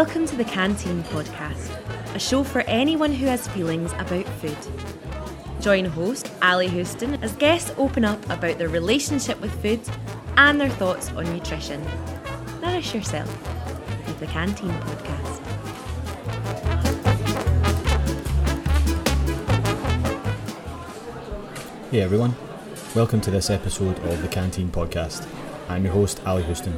Welcome to the Canteen Podcast, a show for anyone who has feelings about food. Join host Ali Houston as guests open up about their relationship with food and their thoughts on nutrition. Nourish yourself with the Canteen Podcast. Hey everyone, welcome to this episode of the Canteen Podcast. I'm your host, Ali Houston.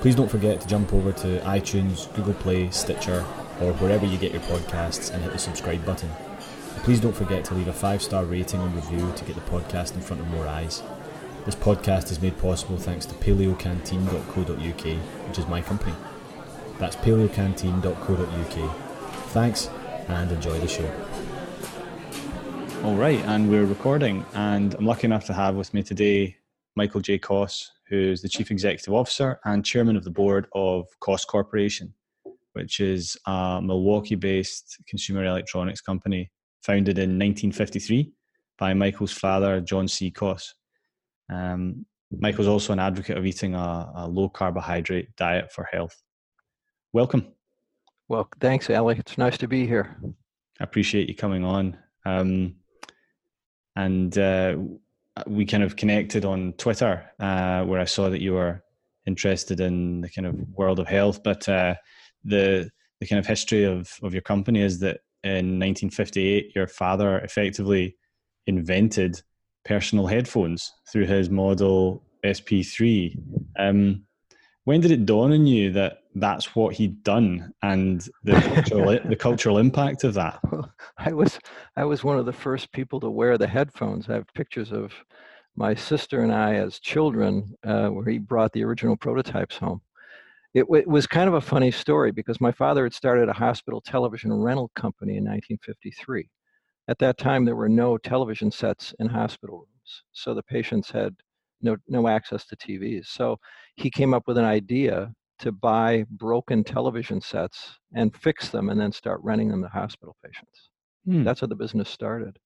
Please don't forget to jump over to iTunes, Google Play, Stitcher, or wherever you get your podcasts and hit the subscribe button. And please don't forget to leave a 5-star rating and review to get the podcast in front of more eyes. This podcast is made possible thanks to paleocanteen.co.uk, which is my company. That's paleocanteen.co.uk. Thanks, and enjoy the show. All right, and we're recording, and I'm lucky enough to have with me today Michael J. Koss, who's the Chief Executive Officer and Chairman of the Board of Koss Corporation, which is a Milwaukee-based consumer electronics company founded in 1953 by Michael's father, John C. Koss. Michael's also an advocate of eating a low-carbohydrate diet for health. Welcome. Well, thanks, Ali. It's nice to be here. I appreciate you coming on. We kind of connected on Twitter, where I saw that you were interested in the kind of world of health, but the kind of history of your company is that in 1958, your father effectively invented personal headphones through his model SP3. When did it dawn on you that that's what he'd done, and the cultural impact of that? Well, I was one of the first people to wear the headphones. I have pictures of my sister and I as children, where he brought the original prototypes home. It was kind of a funny story because my father had started a hospital television rental company in 1953. At that time, there were no television sets in hospital rooms, so the patients had no access to TVs. So he came up with an idea to buy broken television sets and fix them and then start renting them to hospital patients. That's how the business started.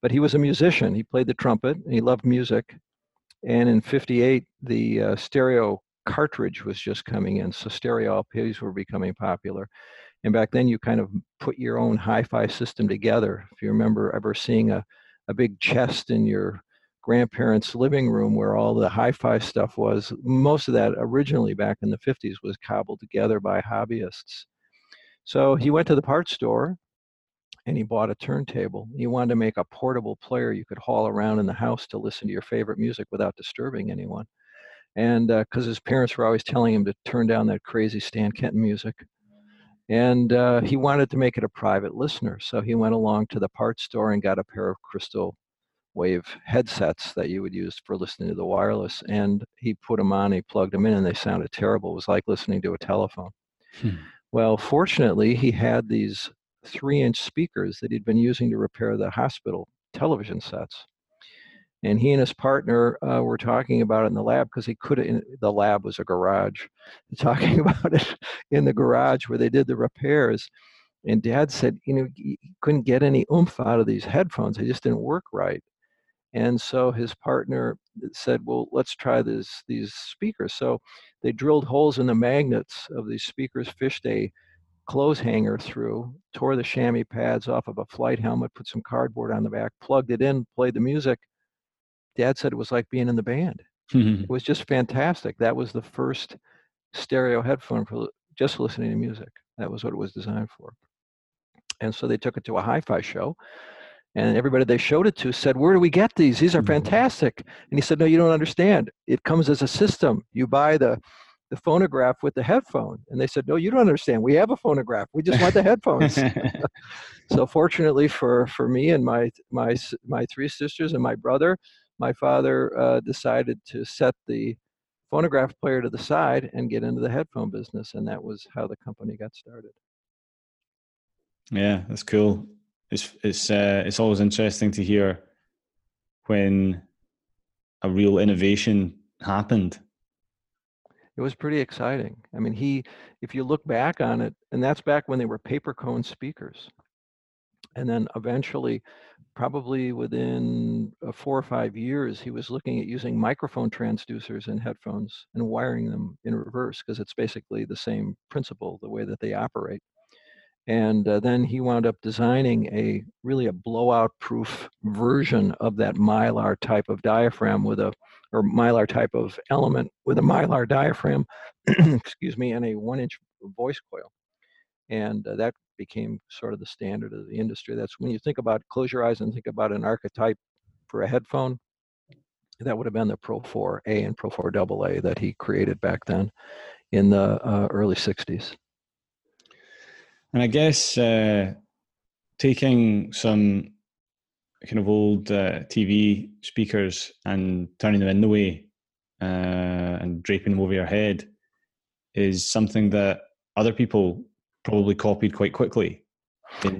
But he was a musician. He played the trumpet and he loved music. And in 58, the stereo cartridge was just coming in. So stereo LPs were becoming popular. And back then you kind of put your own hi-fi system together. If you remember ever seeing a big chest in your grandparents' living room where all the hi-fi stuff was, most of that originally back in the 50s was cobbled together by hobbyists. So he went to the parts store and he bought a turntable. He wanted to make a portable player you could haul around in the house to listen to your favorite music without disturbing anyone. And because his parents were always telling him to turn down that crazy Stan Kenton music. And he wanted to make it a private listener. So he went along to the parts store and got a pair of crystal wave headsets that you would use for listening to the wireless, and he put them on, he plugged them in, and they sounded terrible. It was like listening to a telephone. Well, fortunately, he had these 3-inch speakers that he'd been using to repair the hospital television sets, and he and his partner were talking about it in the lab because he couldn't. The lab was a garage. Talking about it in the garage where they did the repairs. And Dad said, he couldn't get any oomph out of these headphones. They just didn't work right. And so his partner said, well, let's try these speakers. So they drilled holes in the magnets of these speakers, fished a clothes hanger through, tore the chamois pads off of a flight helmet, put some cardboard on the back, plugged it in, played the music. Dad said it was like being in the band. It was just fantastic. That was the first stereo headphone for just listening to music. That was what it was designed for. And so they took it to a hi-fi show. And everybody they showed it to said, where do we get these? These are fantastic. And he said, no, you don't understand. It comes as a system. You buy the phonograph with the headphone. And they said, no, you don't understand. We have a phonograph. We just want the headphones. So fortunately for me and my three sisters and my brother, my father decided to set the phonograph player to the side and get into the headphone business. And that was how the company got started. Yeah, that's cool. It's always interesting to hear when a real innovation happened. It was pretty exciting. I mean, if you look back on it, and that's back when they were paper cone speakers. And then eventually, probably within 4 or 5 years, he was looking at using microphone transducers in headphones and wiring them in reverse, because it's basically the same principle, the way that they operate. And then he wound up designing a really a blowout-proof version of that mylar type of diaphragm with a, or mylar type of element with a mylar diaphragm, excuse me, and a 1-inch voice coil. And that became sort of the standard of the industry. That's when you think about, close your eyes and think about an archetype for a headphone, that would have been the Pro 4A and Pro 4AA that he created back then in the early 60s. And I guess taking some kind of old TV speakers and turning them in the way and draping them over your head is something that other people probably copied quite quickly.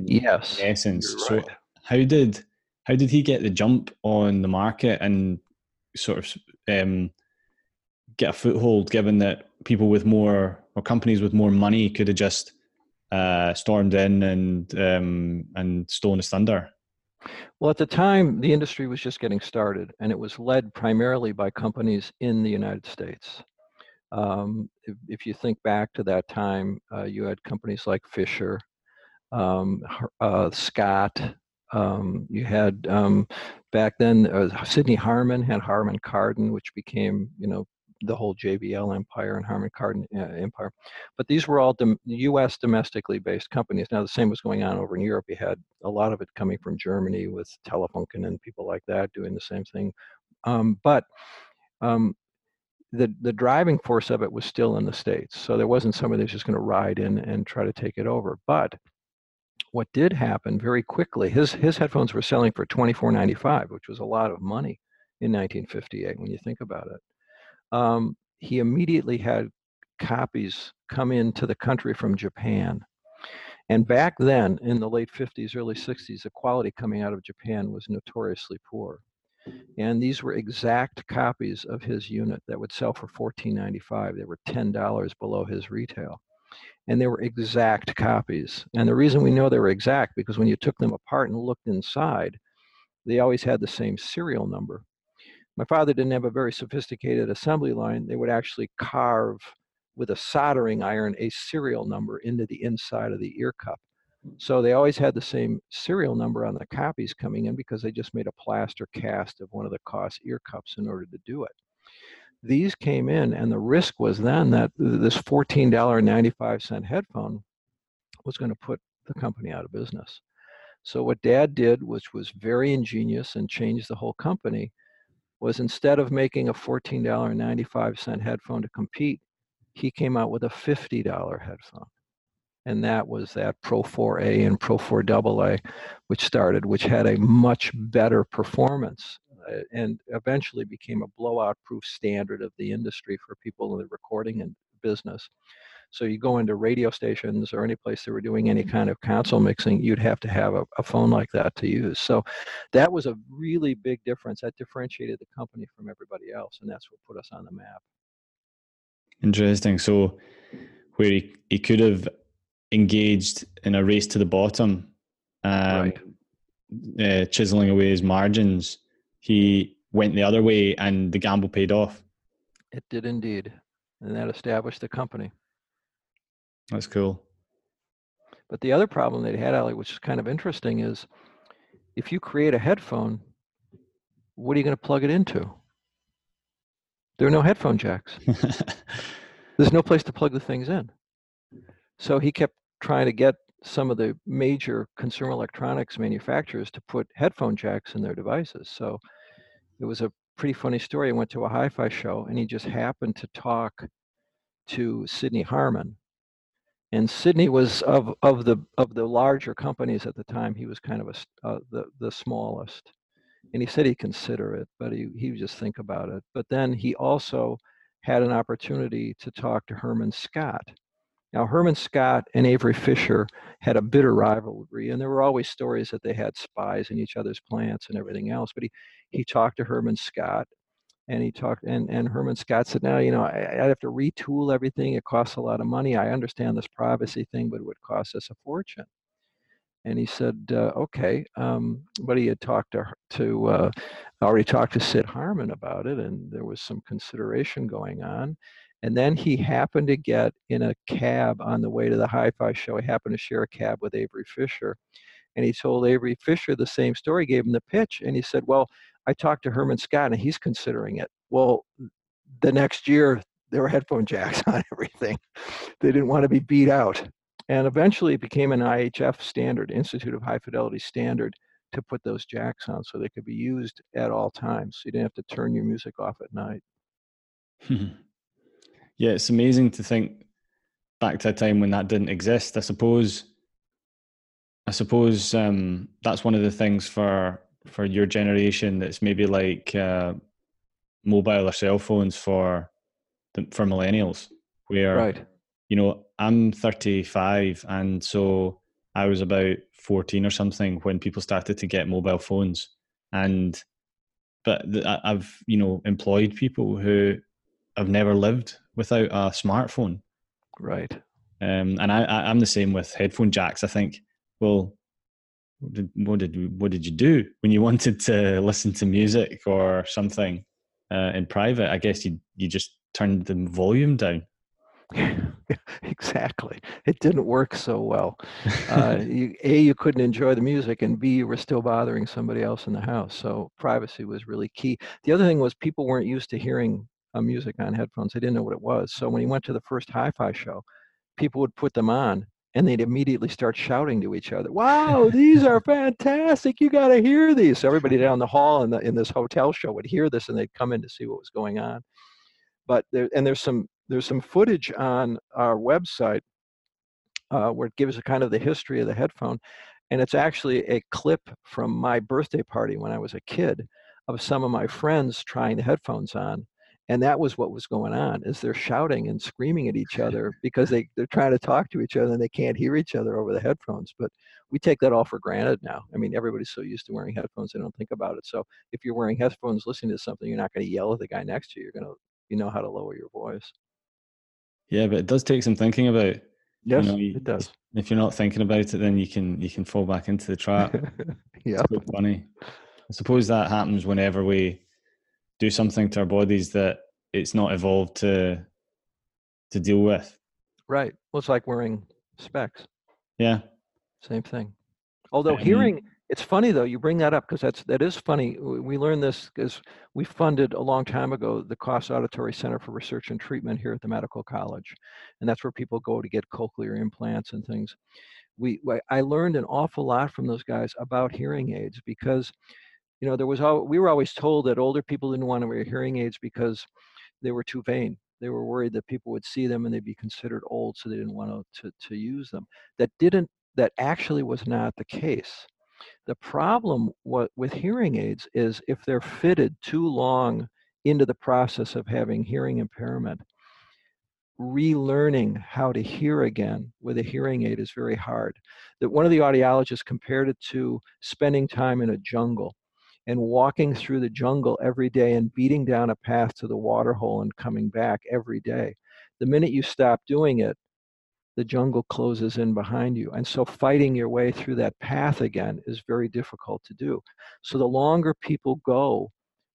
Yes, in essence. Right. So how did he get the jump on the market and sort of get a foothold, given that people with more, or companies with more money could have just stormed in and stolen his thunder? Well, at the time, the industry was just getting started, and it was led primarily by companies in the United States. If you think back to that time, you had companies like Fisher, Scott. You had back then Sidney Harman had Harman Kardon, which became, you know, the whole JBL empire and Harman Kardon empire. But these were all U.S. domestically based companies. Now, the same was going on over in Europe. You had a lot of it coming from Germany with Telefunken and people like that doing the same thing. The driving force of it was still in the States. So there wasn't somebody that's just going to ride in and try to take it over. But what did happen very quickly, his headphones were selling for $24.95, which was a lot of money in 1958 when you think about it. He immediately had copies come into the country from Japan. And back then, in the late 50s, early 60s, the quality coming out of Japan was notoriously poor. And these were exact copies of his unit that would sell for $14.95. They were $10 below his retail. And they were exact copies. And the reason we know they were exact, because when you took them apart and looked inside, they always had the same serial number. My father didn't have a very sophisticated assembly line. They would actually carve with a soldering iron a serial number into the inside of the ear cup. So they always had the same serial number on the copies coming in, because they just made a plaster cast of one of the Koss ear cups in order to do it. These came in, and the risk was then that this $14.95 headphone was going to put the company out of business. So what Dad did, which was very ingenious and changed the whole company, was instead of making a $14.95 headphone to compete, he came out with a $50 headphone. And that was that Pro 4A and Pro 4AA, which had a much better performance and eventually became a blowout-proof standard of the industry for people in the recording and business. So you go into radio stations or any place that were doing any kind of console mixing, you'd have to have a phone like that to use. So that was a really big difference. That differentiated the company from everybody else, and that's what put us on the map. Interesting. So where he could have engaged in a race to the bottom, right, chiseling away his margins, he went the other way, and the gamble paid off. It did indeed. And that established the company. That's cool. But the other problem they had, Ali, which is kind of interesting, is if you create a headphone, what are you going to plug it into? There are no headphone jacks. There's no place to plug the things in. So he kept trying to get some of the major consumer electronics manufacturers to put headphone jacks in their devices. So it was a pretty funny story. I went to a hi-fi show, and he just happened to talk to Sidney Harman. And Sidney was of the larger companies at the time. He was kind of the smallest, and he said he'd consider it, but he would just think about it. But then he also had an opportunity to talk to Herman Scott. Now, Herman Scott and Avery Fisher had a bitter rivalry, and there were always stories that they had spies in each other's plants and everything else. But he talked to Herman Scott. And he talked, and Herman Scott said, now, you know, I'd have to retool everything. It costs a lot of money. I understand this privacy thing, but it would cost us a fortune. And he said, okay, but he had talked already talked to Sid Harmon about it, and there was some consideration going on. And then he happened to get in a cab on the way to the Hi-Fi show. He happened to share a cab with Avery Fisher. And he told Avery Fisher the same story, gave him the pitch. And he said, well, I talked to Herman Scott and he's considering it. Well, the next year, there were headphone jacks on everything. They didn't want to be beat out. And eventually it became an IHF standard, Institute of High Fidelity standard, to put those jacks on so they could be used at all times. So you didn't have to turn your music off at night. Yeah, it's amazing to think back to a time when that didn't exist. I suppose that's one of the things for your generation that's maybe like mobile or cell phones for millennials, where, right, you know, I'm 35, and so I was about 14 or something when people started to get mobile phones. And but I've, you know, employed people who have never lived without a smartphone, right? And I'm the same with headphone jacks. I think, well, what did you do when you wanted to listen to music or something in private? I guess you just turned the volume down. Exactly. It didn't work so well. You couldn't enjoy the music, and B, you were still bothering somebody else in the house. So privacy was really key. The other thing was people weren't used to hearing music on headphones. They didn't know what it was. So when he went to the first Hi-Fi show, people would put them on and they'd immediately start shouting to each other, wow, these are fantastic. You got to hear these. So everybody down the hall in this hotel show would hear this, and they'd come in to see what was going on. But there's some footage on our website where it gives a kind of the history of the headphone. And it's actually a clip from my birthday party when I was a kid of some of my friends trying the headphones on. And that was what was going on, is they're shouting and screaming at each other because they're trying to talk to each other and they can't hear each other over the headphones. But we take that all for granted now. I mean, everybody's so used to wearing headphones, they don't think about it. So if you're wearing headphones, listening to something, you're not going to yell at the guy next to you. You're going to, you know how to lower your voice. Yeah, but it does take some thinking about. Yes, you know, it does. If you're not thinking about it, then you can fall back into the trap. Yeah. It's so funny. I suppose that happens whenever we do something to our bodies that it's not evolved to deal with. Right. Well, it's like wearing specs. Yeah. Same thing. Although hearing, it's funny though, you bring that up, because that is funny. We learned this because we funded a long time ago the Koss Auditory Center for Research and Treatment here at the Medical College. And that's where people go to get cochlear implants and things. I learned an awful lot from those guys about hearing aids, because, you know, we were always told that older people didn't want to wear hearing aids because they were too vain. They were worried that people would see them and they'd be considered old, so they didn't want to use them. That actually was not the case. The problem with hearing aids is if they're fitted too long into the process of having hearing impairment, relearning how to hear again with a hearing aid is very hard. That one of the audiologists compared it to spending time in a jungle and walking through the jungle every day and beating down a path to the water hole and coming back every day. The minute you stop doing it, the jungle closes in behind you. And so fighting your way through that path again is very difficult to do. So the longer people go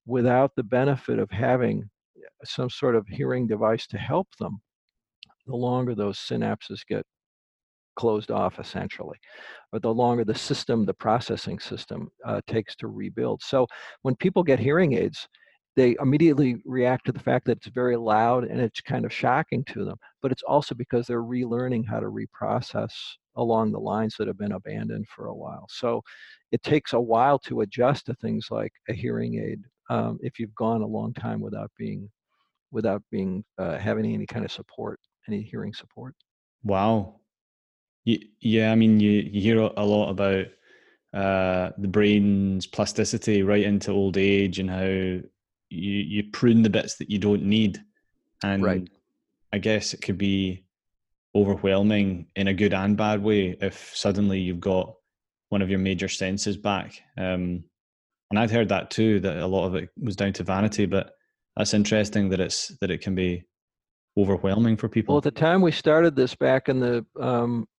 without the benefit of having some sort of hearing device to help them, the longer those synapses get closed off, essentially, or the longer the processing system takes to rebuild. So when people get hearing aids, they immediately react to the fact that it's very loud and it's kind of shocking to them, but it's also because they're relearning how to reprocess along the lines that have been abandoned for a while. So it takes a while to adjust to things like a hearing aid if you've gone a long time without having any kind of support, any hearing support. Wow. Yeah, I mean, you hear a lot about the brain's plasticity right into old age and how you prune the bits that you don't need. And right. I guess it could be overwhelming in a good and bad way if suddenly you've got one of your major senses back. And I'd heard that too, that a lot of it was down to vanity, but that's interesting that it can be overwhelming for people. Well, at the time we started this back in the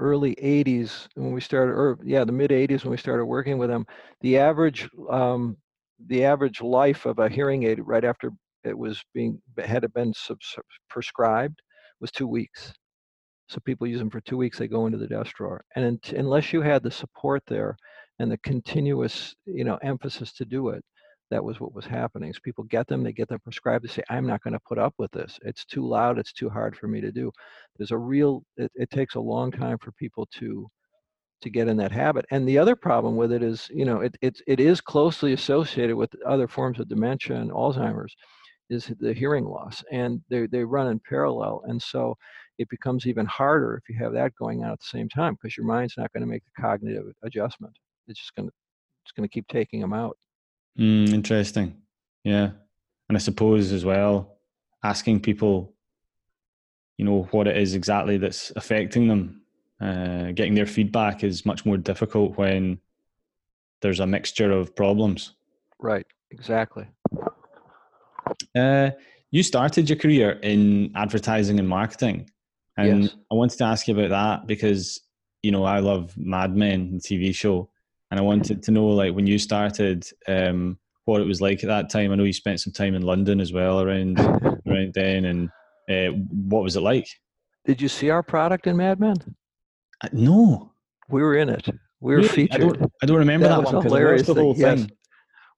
early 80s, when we started, or yeah, the mid 80s when we started working with them, the average life of a hearing aid right after it was had been prescribed was 2 weeks. So people use them for 2 weeks, they go into the desk drawer. And unless you had the support there and the continuous, you know, emphasis to do it, that was what was happening. So people get them, they get them prescribed, they say, I'm not going to put up with this. It's too loud, it's too hard for me to do. There's a real, it takes a long time for people to get in that habit. And the other problem with it is, you know, it is closely associated with other forms of dementia and Alzheimer's, is the hearing loss, and they run in parallel. And so it becomes even harder if you have that going on at the same time, because your mind's not going to make the cognitive adjustment. It's just going to keep taking them out. Interesting. Yeah. And I suppose as well, asking people, you know, what it is exactly that's affecting them, getting their feedback is much more difficult when there's a mixture of problems. Right. Exactly. You started your career in advertising and marketing, and yes, I wanted to ask you about that because, you know, I love Mad Men, the TV show, and I wanted to know, like, when you started, what it was like at that time. I know you spent some time in London as well around then, and what was it like? Did you see our product in Mad Men? No. We were in it. We were featured. I don't remember that one. That was hilarious. The whole thing. Yes.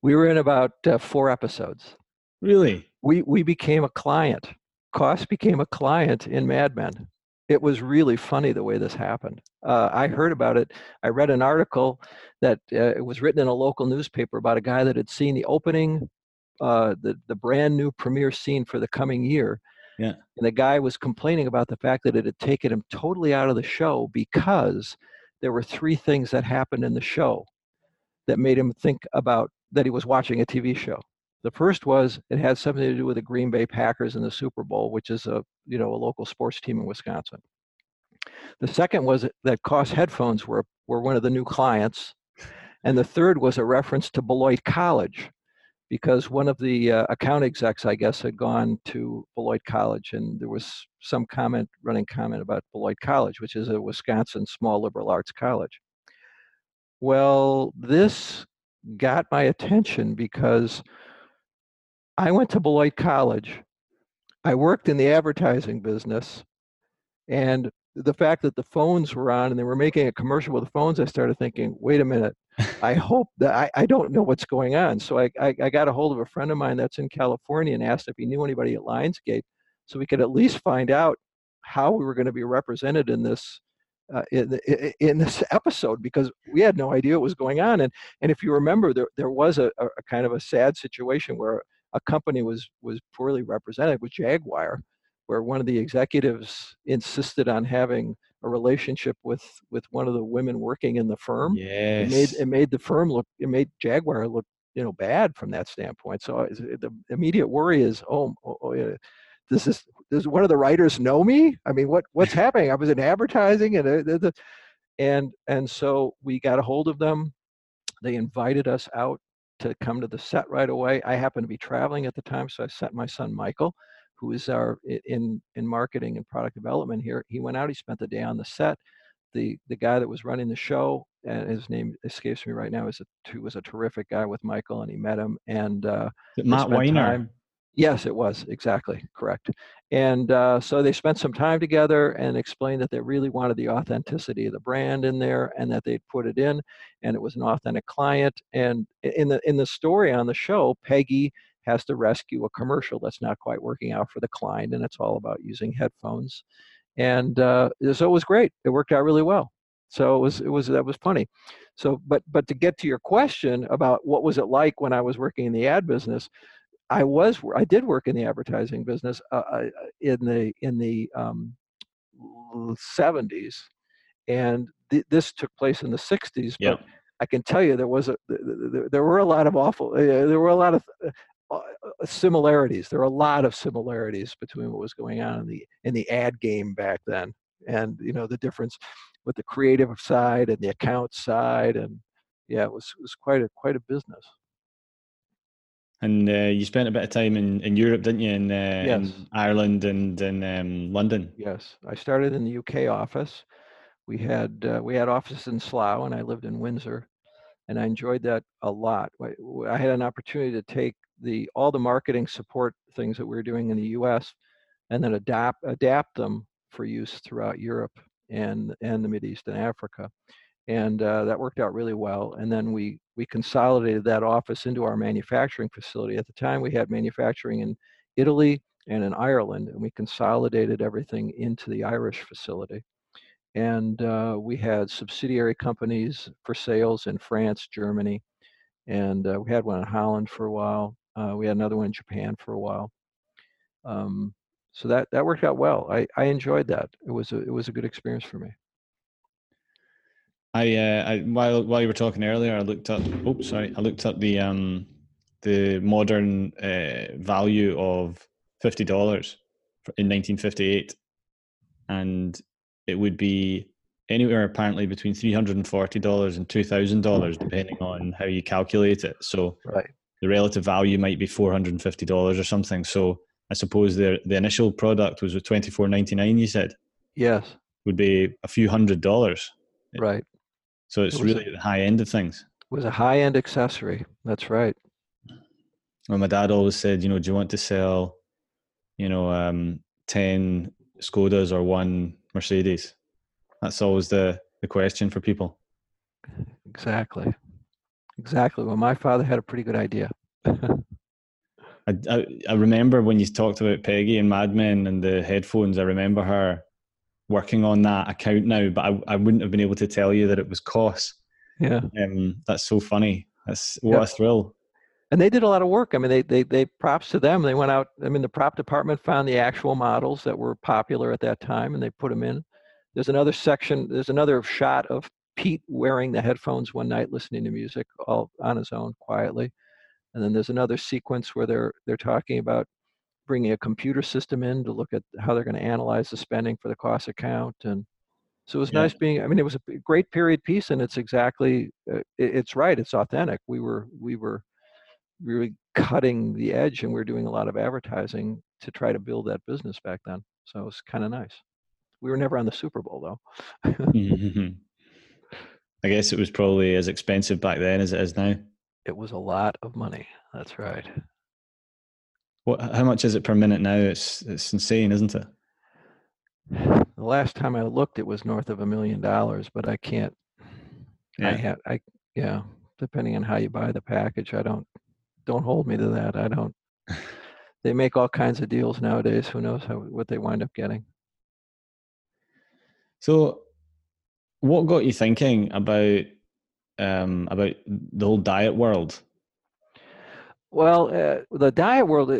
We were in about 4 episodes. Really? We became a client. Koss became a client in Mad Men. It was really funny the way this happened. I heard about it. I read an article that it was written in a local newspaper about a guy that had seen the opening, the brand new premiere scene for the coming year. Yeah. And the guy was complaining about the fact that it had taken him totally out of the show because there were 3 things that happened in the show that made him think about that he was watching a TV show. The first was it had something to do with the Green Bay Packers and the Super Bowl, which is a local sports team in Wisconsin. The second was that Koss headphones were one of the new clients, and the third was a reference to Beloit College, because one of the account execs, I guess, had gone to Beloit College, and there was some running comment about Beloit College, which is a Wisconsin small liberal arts college. Well, this got my attention because I went to Beloit College. I worked in the advertising business, and the fact that the phones were on and they were making a commercial with the phones, I started thinking, wait a minute, I hope that I don't know what's going on. So I got a hold of a friend of mine that's in California and asked if he knew anybody at Lionsgate so we could at least find out how we were going to be represented in this in this episode, because we had no idea what was going on. And if you remember, there was a kind of a sad situation where a company was poorly represented with Jaguar, where one of the executives insisted on having a relationship with one of the women working in the firm. Yes. It made Jaguar look, you know, bad from that standpoint. So the immediate worry is, does one of the writers know me? I mean, what's happening? I was in advertising, and so we got a hold of them. They invited us out to come to the set right away. I happened to be traveling at the time, so I sent my son Michael, who is in marketing and product development here. He went out, he spent the day on the set. The guy that was running the show, and his name escapes me right now, who was a terrific guy with Michael, and he met him. And Matt Weiner. Yes, it was. Exactly. Correct. And so they spent some time together and explained that they really wanted the authenticity of the brand in there, and that they'd put it in, and it was an authentic client. And in the story on the show, Peggy has to rescue a commercial that's not quite working out for the client, and it's all about using headphones. And so it was great. It worked out really well. So that was funny. So, but to get to your question about what was it like when I was working in the ad business, I did work in the advertising business in the 70s, and this took place in the 60s. Yep. But I can tell you there were a lot of similarities. There were a lot of similarities between what was going on in the ad game back then, and you know the difference with the creative side and the account side, and yeah, it was quite a business. And you spent a bit of time in Europe, didn't you? Yes. In Ireland and in London. Yes, I started in the UK office. We had offices in Slough, and I lived in Windsor, and I enjoyed that a lot. I had an opportunity to take all the marketing support things that we were doing in the U.S. and then adapt them for use throughout Europe and the Middle East and Africa. And that worked out really well. And then we consolidated that office into our manufacturing facility. At the time, we had manufacturing in Italy and in Ireland, and we consolidated everything into the Irish facility. And we had subsidiary companies for sales in France, Germany, and we had one in Holland for a while. We had another one in Japan for a while. So that worked out well. I enjoyed that. It was a good experience for me. While you were talking earlier, I looked up the modern value of $50 in 1958, and it would be anywhere apparently between $340 and $2,000, depending on how you calculate it. So right. The relative value might be $450 or something. So I suppose the initial product was $24.99. You said yes, would be a few $100s, right? So it's really the high end of things. It was a high-end accessory. That's right. Well, my dad always said, you know, do you want to sell, 10 Skodas or one Mercedes? That's always the question for people. Exactly. Well, my father had a pretty good idea. I remember when you talked about Peggy and Mad Men and the headphones, I remember her working on that account now, but I wouldn't have been able to tell you that it was Koss. Yeah. That's so funny. What a thrill. And they did a lot of work. I mean, they props to them. They went out, I mean, the prop department found the actual models that were popular at that time and they put them in. There's another shot of Pete wearing the headphones one night, listening to music all on his own quietly. And then there's another sequence where they're talking about bringing a computer system in to look at how they're going to analyze the spending for the Koss account. And so it was nice it was a great period piece, and it's exactly, it's right. It's authentic. We were really cutting the edge, and we were doing a lot of advertising to try to build that business back then. So it was kind of nice. We were never on the Super Bowl though. Mm-hmm. I guess it was probably as expensive back then as it is now. It was a lot of money. That's right. How much is it per minute now? It's insane, isn't it? The last time I looked, it was north of $1 million, but I can't. Yeah. Depending on how you buy the package, don't hold me to that. I don't. They make all kinds of deals nowadays. Who knows what they wind up getting? So, what got you thinking about the whole diet world? Well, the diet world,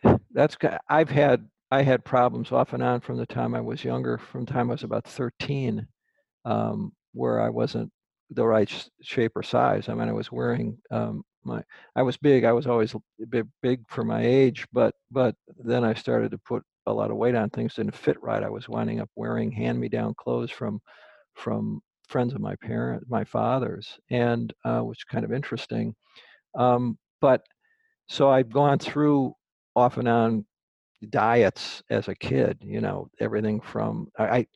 I had problems off and on from the time I was younger, from the time I was about 13, where I wasn't the right shape or size. I mean, I was wearing, I was big. I was always big for my age, but then I started to put a lot of weight on things that didn't fit right. I was winding up wearing hand-me-down clothes from friends of my father's, and which is kind of interesting. But so I've gone through off and on diets as a kid, everything from the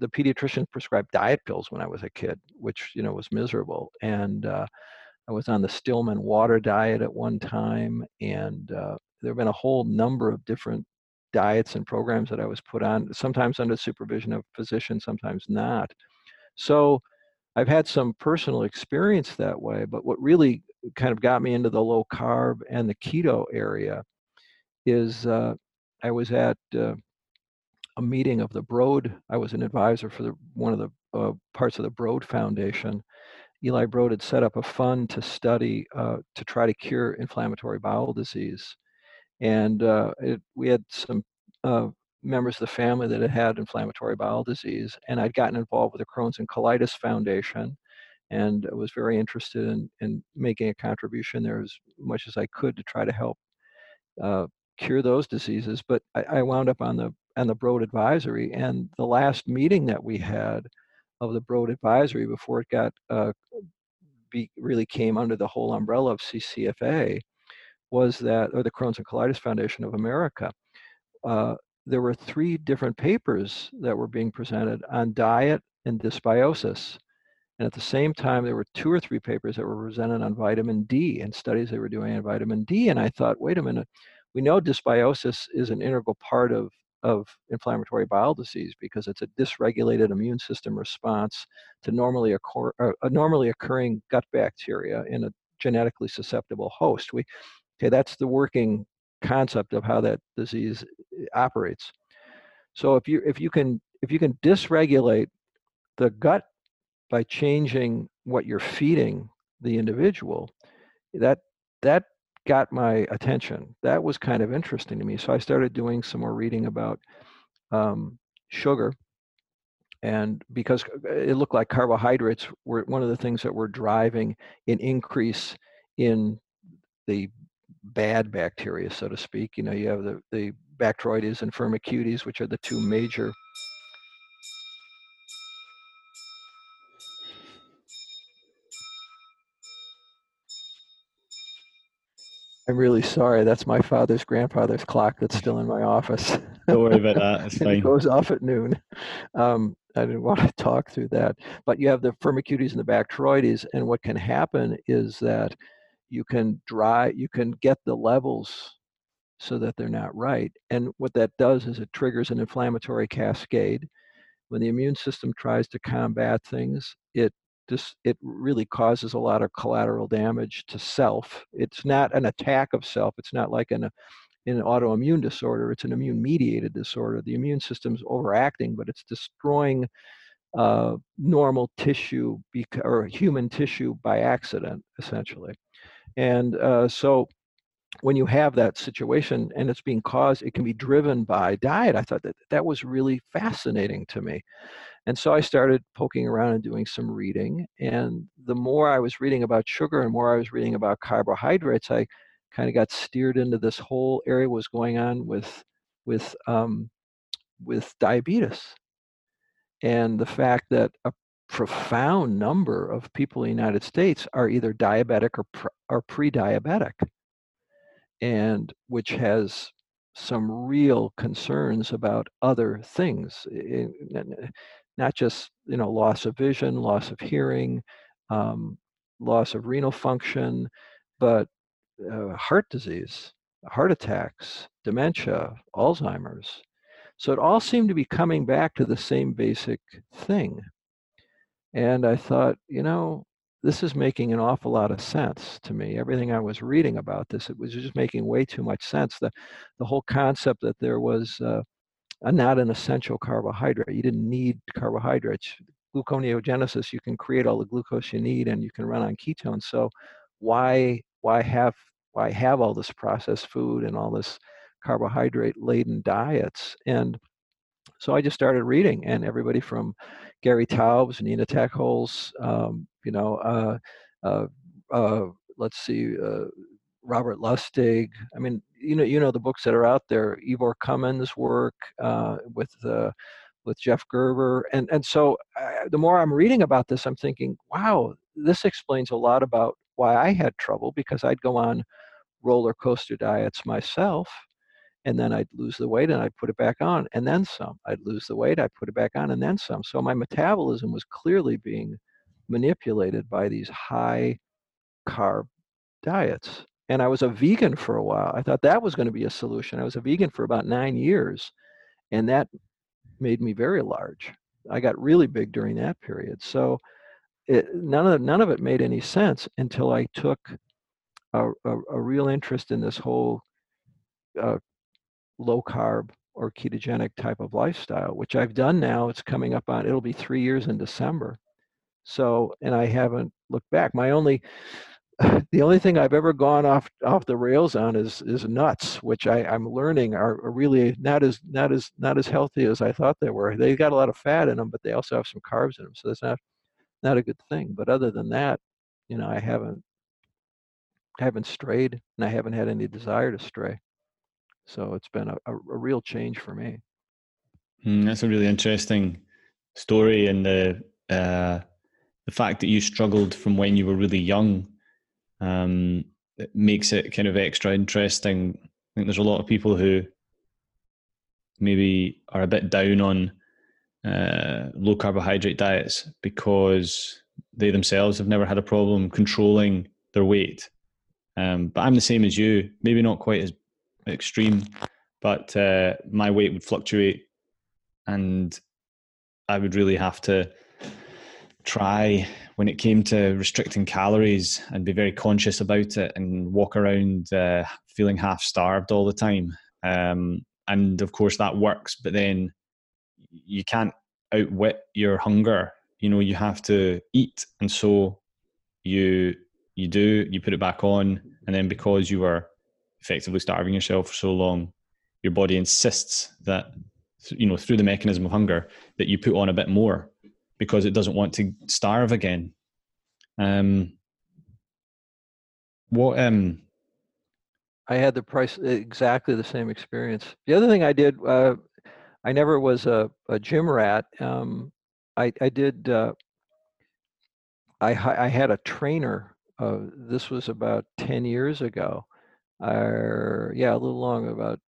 pediatrician prescribed diet pills when I was a kid, which, was miserable. And I was on the Stillman water diet at one time. And there have been a whole number of different diets and programs that I was put on, sometimes under supervision of physicians, sometimes not. So I've had some personal experience that way, but what really kind of got me into the low carb and the keto area is I was at a meeting of the Broad. I was an advisor for one of the parts of the Broad Foundation. Eli Broad had set up a fund to study, to try to cure inflammatory bowel disease. And we had some members of the family that had inflammatory bowel disease. And I'd gotten involved with the Crohn's and Colitis Foundation, and was very interested in making a contribution there as much as I could to try to help cure those diseases. But I wound up on the Broad Advisory, and the last meeting that we had of the Broad Advisory before it really came under the whole umbrella of CCFA was that, or the Crohn's and Colitis Foundation of America, there were three different papers that were being presented on diet and dysbiosis. And at the same time, there were two or three papers that were presented on vitamin D and studies they were doing on vitamin D. And I thought, wait a minute, we know dysbiosis is an integral part of inflammatory bowel disease because it's a dysregulated immune system response to normally occurring gut bacteria in a genetically susceptible host. Okay, that's the working concept of how that disease operates. So if you can dysregulate the gut by changing what you're feeding the individual, that got my attention. That was kind of interesting to me. So I started doing some more reading about sugar, and because it looked like carbohydrates were one of the things that were driving an increase in the bad bacteria, so to speak. You know, you have the Bacteroides and Firmicutes, which are the two major. I'm really sorry. That's my father's grandfather's clock that's still in my office. Don't worry about that. It's fine. It goes off at noon. I didn't want to talk through that. But you have the Firmicutes and the Bacteroides, and what can happen is that you can get the levels so that they're not right. And what that does is it triggers an inflammatory cascade. When the immune system tries to combat things, it really causes a lot of collateral damage to self. It's not an attack of self. It's not like in an autoimmune disorder. It's an immune-mediated disorder. The immune system's overacting, but it's destroying normal tissue or human tissue by accident, essentially. And so when you have that situation and it's being caused, it can be driven by diet. I thought that was really fascinating to me. And so I started poking around and doing some reading. And the more I was reading about sugar and more I was reading about carbohydrates, I kind of got steered into this whole area was going on with diabetes. And the fact that a profound number of people in the United States are either diabetic or pre-diabetic, and which has some real concerns about other things, not just, you know, loss of vision, loss of hearing, loss of renal function, but heart disease, heart attacks, dementia, Alzheimer's. So it all seemed to be coming back to the same basic thing. And I thought, you know, this is making an awful lot of sense to me. Everything I was reading about this, it was just making way too much sense. The whole concept that there was not an essential carbohydrate. You didn't need carbohydrates. Gluconeogenesis, you can create all the glucose you need and you can run on ketones. So why have all this processed food and all this carbohydrate-laden diets? And so I just started reading, and everybody from Gary Taubes, Nina Teicholz, Robert Lustig. I mean, you know the books that are out there. Ivor Cummins' work with Jeff Gerber, and so the more I'm reading about this, I'm thinking, wow, this explains a lot about why I had trouble, because I'd go on roller coaster diets myself. And then I'd lose the weight and I'd put it back on, and then some. I'd lose the weight, I'd put it back on, and then some. So my metabolism was clearly being manipulated by these high carb diets. And I was a vegan for a while. I thought that was going to be a solution. I was a vegan for about 9 years, and that made me very large. I got really big during that period. So none of it made any sense until I took a real interest in this whole low carb or ketogenic type of lifestyle, which I've done now. It's coming up on, it'll be 3 years in December. So, and I haven't looked back. The only thing I've ever gone off the rails on is nuts, which I'm learning are really not as healthy as I thought they were. They've got a lot of fat in them, but they also have some carbs in them. So that's not a good thing. But other than that, you know, I haven't strayed, and I haven't had any desire to stray. So it's been a real change for me. That's a really interesting story, and the fact that you struggled from when you were really young that makes it kind of extra interesting. I think there's a lot of people who maybe are a bit down on low carbohydrate diets because they themselves have never had a problem controlling their weight. But I'm the same as you, maybe not quite as extreme, but my weight would fluctuate and I would really have to try when it came to restricting calories and be very conscious about it and walk around feeling half starved all the time. And of course that works, but then you can't outwit your hunger. You know, you have to eat. And so you put it back on. And then because you were effectively starving yourself for so long, your body insists that, you know, through the mechanism of hunger, that you put on a bit more because it doesn't want to starve again. I had exactly the same experience. The other thing I did, I never was a gym rat. I had a trainer. This was about 10 years ago. About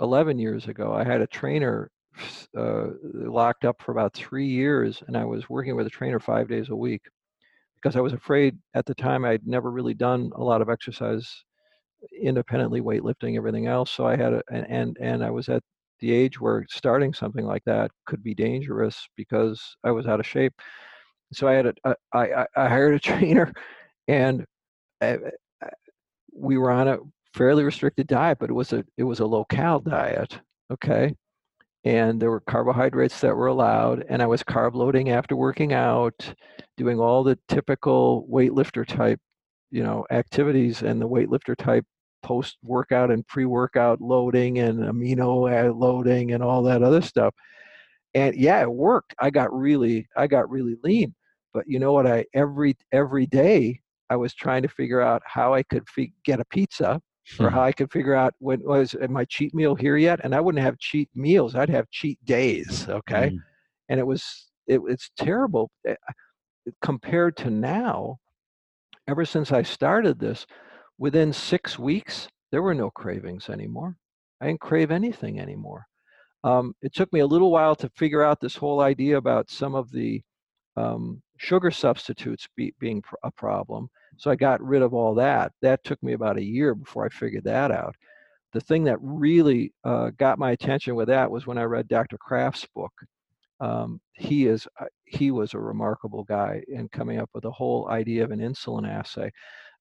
11 years ago. I had a trainer locked up for about 3 years, and I was working with a trainer 5 days a week because I was afraid at the time. I'd never really done a lot of exercise independently, weightlifting, everything else. So I had and I was at the age where starting something like that could be dangerous because I was out of shape. So I had I hired a trainer, and we were on a fairly restricted diet, but it was a low-cal diet, okay? And there were carbohydrates that were allowed, and I was carb loading after working out, doing all the typical weightlifter type, you know, activities, and the weightlifter type post-workout and pre-workout loading and amino loading and all that other stuff. And yeah, it worked. I got really lean. But you know what? Every day I was trying to figure out how I could get a pizza, or how I could figure out when was my cheat meal here yet. And I wouldn't have cheat meals. I'd have cheat days. Okay. And it's terrible compared to now. Ever since I started this, within 6 weeks, there were no cravings anymore. I didn't crave anything anymore. It took me a little while to figure out this whole idea about some of the sugar substitutes being a problem. So I got rid of all that. That took me about a year before I figured that out. The thing that really got my attention with that was when I read Dr. Kraft's book. He was a remarkable guy in coming up with the whole idea of an insulin assay.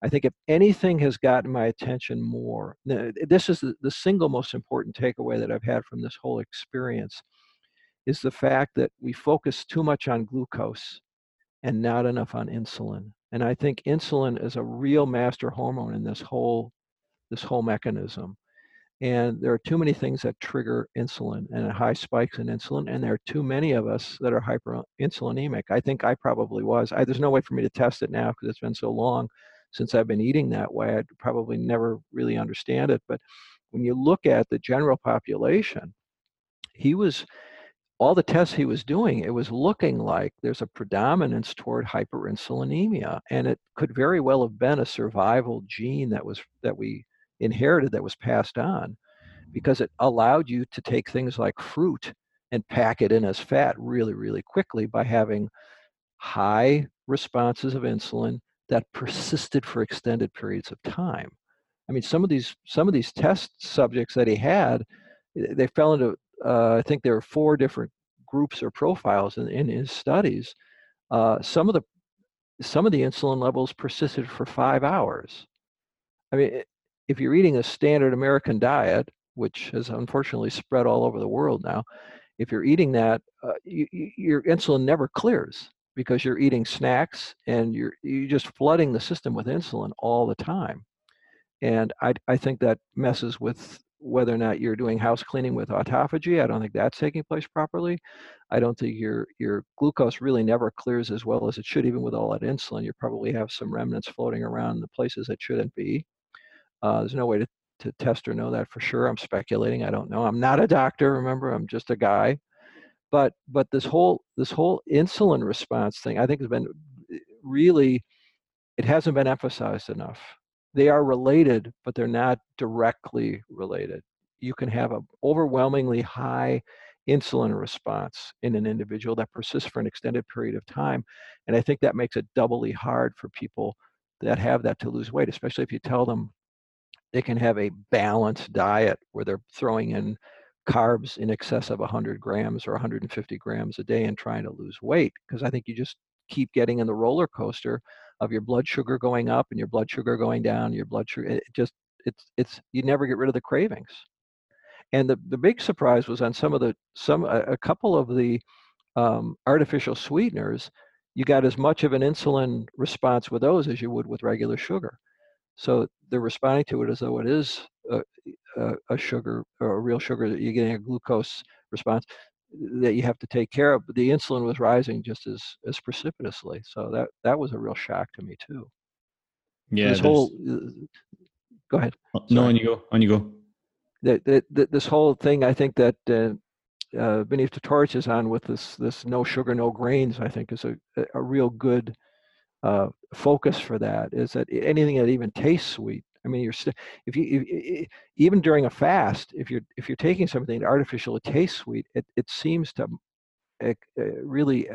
I think if anything has gotten my attention more, this is the single most important takeaway that I've had from this whole experience, is the fact that we focus too much on glucose and not enough on insulin. And I think insulin is a real master hormone in this whole mechanism. And there are too many things that trigger insulin and high spikes in insulin. And there are too many of us that are hyperinsulinemic. I think I probably was. There's no way for me to test it now because it's been so long since I've been eating that way. I'd probably never really understand it. But when you look at the general population, all the tests he was doing, it was looking like there's a predominance toward hyperinsulinemia. And it could very well have been a survival gene that we inherited, that was passed on, because it allowed you to take things like fruit and pack it in as fat really, really quickly by having high responses of insulin that persisted for extended periods of time. I mean, some of these test subjects that he had, they fell into, I think there were 4 different groups or profiles in his studies. Some of the insulin levels persisted for 5 hours. I mean, if you're eating a standard American diet, which has unfortunately spread all over the world now, if you're eating that, your insulin never clears because you're eating snacks and you're just flooding the system with insulin all the time. And I think that messes with whether or not you're doing house cleaning with autophagy. I don't think that's taking place properly. I don't think your glucose really never clears as well as it should, even with all that insulin. You probably have some remnants floating around in the places that shouldn't be. There's no way to test or know that for sure. I'm speculating. I don't know. I'm not a doctor. Remember, I'm just a guy. But this whole insulin response thing, I think, has been really, it hasn't been emphasized enough. They are related, but they're not directly related. You can have an overwhelmingly high insulin response in an individual that persists for an extended period of time. And I think that makes it doubly hard for people that have that to lose weight, especially if you tell them they can have a balanced diet where they're throwing in carbs in excess of 100 grams or 150 grams a day and trying to lose weight. Because I think you just keep getting in the roller coaster of your blood sugar going up and your blood sugar going down, your blood sugar, you never get rid of the cravings. And the big surprise was on a couple of the artificial sweeteners. You got as much of an insulin response with those as you would with regular sugar. So they're responding to it as though it is a sugar or a real sugar, that you're getting a glucose response that you have to take care of. But the insulin was rising just as precipitously. So that was a real shock to me too. Yeah. This whole, go ahead. No, on you go. This whole thing, I think that Vinny Tortorich is on with this no sugar, no grains, I think is a real good focus for that, is that anything that even tastes sweet. I mean, even during a fast, if you're taking something artificial that tastes sweet, it seems to really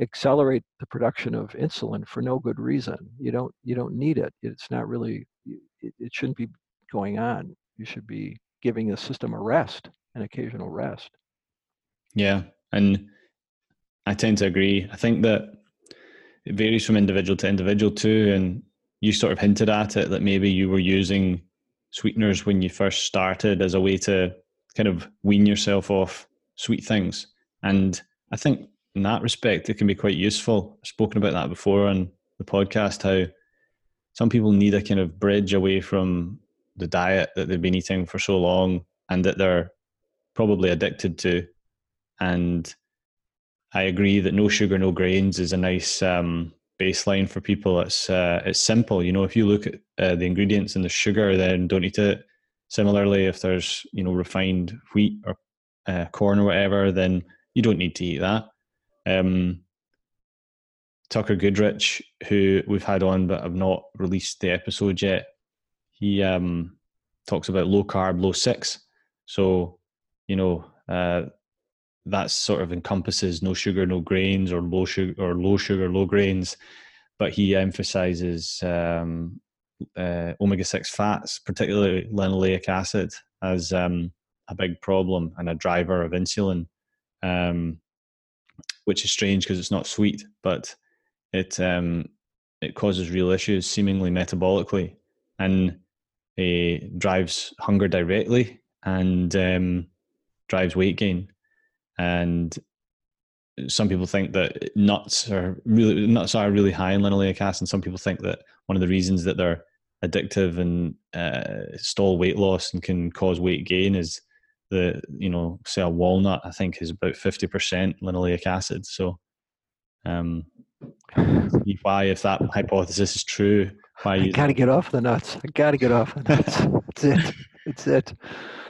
accelerate the production of insulin for no good reason. You don't need it. It's not really, it shouldn't be going on. You should be giving the system a rest, an occasional rest. Yeah, and I tend to agree. I think that it varies from individual to individual too, and you sort of hinted at it that maybe you were using sweeteners when you first started as a way to kind of wean yourself off sweet things. And I think in that respect, it can be quite useful. I've spoken about that before on the podcast, how some people need a kind of bridge away from the diet that they've been eating for so long and that they're probably addicted to. And I agree that no sugar, no grains is a nice baseline for people. It's simple. You know, if you look at the ingredients and the sugar, then don't eat it. Similarly, if there's, you know, refined wheat or corn or whatever, then you don't need to eat that. Tucker Goodrich, who we've had on, but I've not released the episode yet, he talks about low carb, low 6. So, you know, that sort of encompasses no sugar, no grains, or low sugar, low grains. But he emphasizes omega-6 fats, particularly linoleic acid, as a big problem and a driver of insulin, which is strange because it's not sweet, but it causes real issues, seemingly metabolically. And it drives hunger directly and drives weight gain. And some people think that nuts are really high in linoleic acid. And some people think that one of the reasons that they're addictive and stall weight loss and can cause weight gain is say a walnut, I think, is about 50% linoleic acid. So see why, if that hypothesis is true, why you got to get off the nuts. I got to get off the nuts. That's it.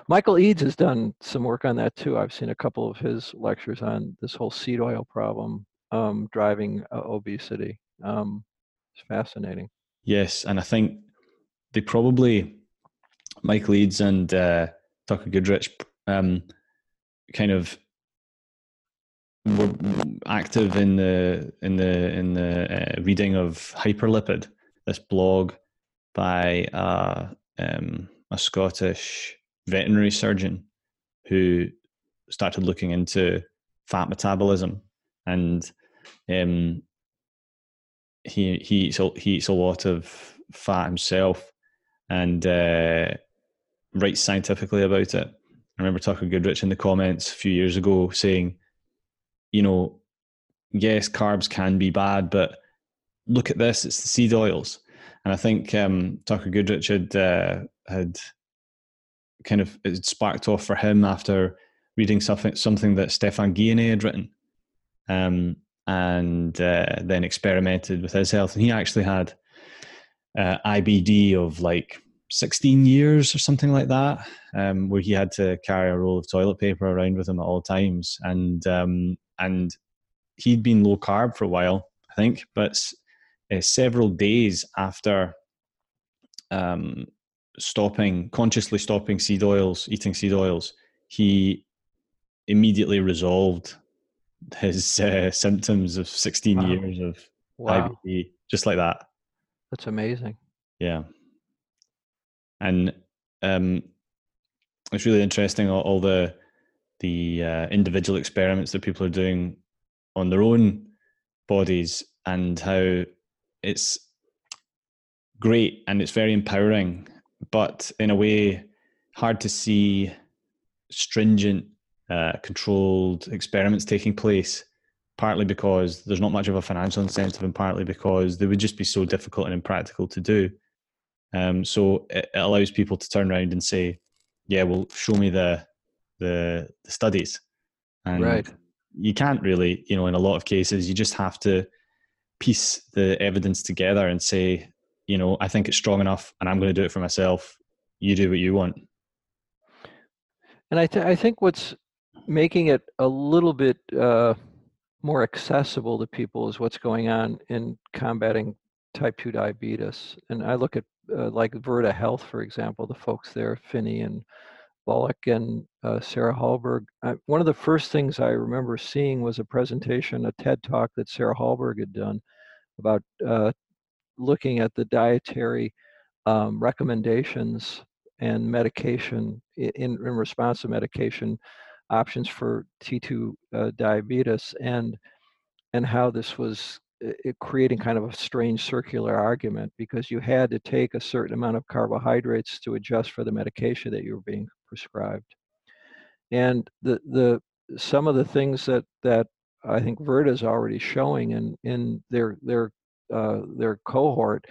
Michael Eades has done some work on that too. I've seen a couple of his lectures on this whole seed oil problem driving obesity. It's fascinating. Yes, and I think they probably, Michael Eades and Tucker Goodrich, kind of were active in the reading of Hyperlipid, this blog by a Scottish veterinary surgeon who started looking into fat metabolism, and he eats a lot of fat himself and writes scientifically about it. I remember Tucker Goodrich in the comments a few years ago saying, you know, yes, carbs can be bad, but look at this, it's the seed oils. And I think Tucker Goodrich had kind of, it sparked off for him after reading something that Stefan Guionet had written, and then experimented with his health. And he actually had IBD of like 16 years or something like that, where he had to carry a roll of toilet paper around with him at all times. And he'd been low carb for a while, I think, but several days after consciously stopping seed oils, eating seed oils, he immediately resolved his symptoms of 16 wow. years of wow. IBD, just like that. That's amazing. Yeah. And it's really interesting, all the individual experiments that people are doing on their own bodies, and how it's great and it's very empowering, but in a way hard to see stringent controlled experiments taking place, partly because there's not much of a financial incentive, and partly because they would just be so difficult and impractical to do. So it allows people to turn around and say, yeah, well, show me the studies. And right. you can't really, you know, in a lot of cases, you just have to piece the evidence together and say, you know, I think it's strong enough and I'm going to do it for myself. You do what you want. And I think what's making it a little bit more accessible to people is what's going on in combating type 2 diabetes. And I look at like Virta Health, for example, the folks there, Finney and Bullock and Sarah Hallberg. One of the first things I remember seeing was a presentation, a TED talk that Sarah Hallberg had done about looking at the dietary recommendations and medication in response to medication options for T2 diabetes, and how this was creating kind of a strange circular argument, because you had to take a certain amount of carbohydrates to adjust for the medication that you were being prescribed. And the some of the things that I think Virta is already showing in their cohort,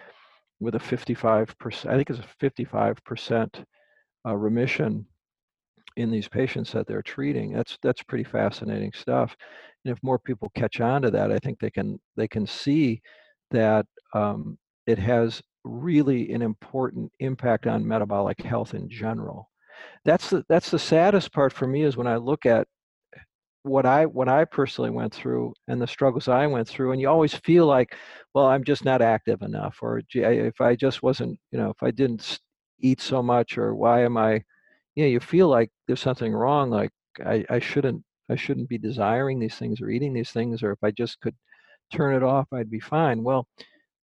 with a 55%, I think it's a 55% remission in these patients that they're treating. That's pretty fascinating stuff. And if more people catch on to that, I think they can see that it has really an important impact on metabolic health in general. That's the saddest part for me, is when I look at what I personally went through and the struggles I went through, and you always feel like, well, I'm just not active enough, or if I just wasn't, you know, if I didn't eat so much, or why am I, you know, you feel like there's something wrong, like I shouldn't be desiring these things or eating these things, or if I just could turn it off, I'd be fine. Well,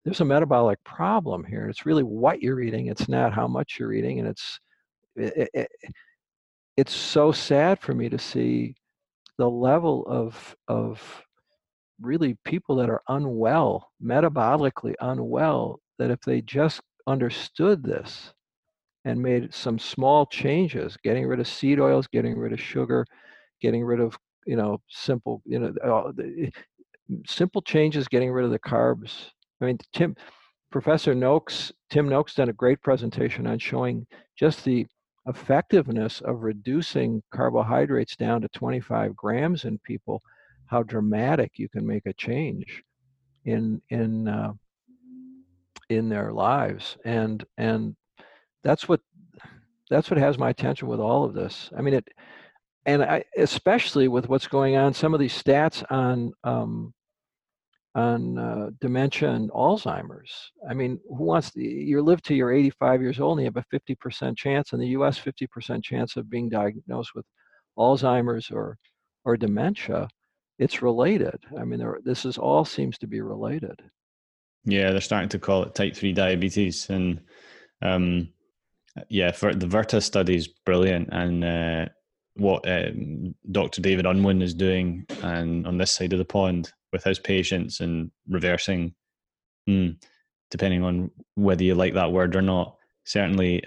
there's a metabolic problem here. It's really what you're eating. It's not how much you're eating. And it's so sad for me to see the level of really people that are unwell, metabolically unwell, that if they just understood this and made some small changes, getting rid of seed oils, getting rid of sugar, getting rid of, you know, simple changes, getting rid of the carbs. I mean, Tim Noakes done a great presentation on showing just the effectiveness of reducing carbohydrates down to 25 grams in people, how dramatic you can make a change in their lives. And that's what has my attention with all of this. I mean, especially with what's going on, some of these stats on dementia and Alzheimer's. I mean, you live to you're 85 years old and you have a 50% chance, in the US, 50% chance of being diagnosed with Alzheimer's or dementia. It's related. I mean, this all seems to be related. Yeah, they're starting to call it type 3 diabetes. And yeah, for the Virta study is brilliant. And what Dr. David Unwin is doing and on this side of the pond with his patients, and reversing, depending on whether you like that word or not, certainly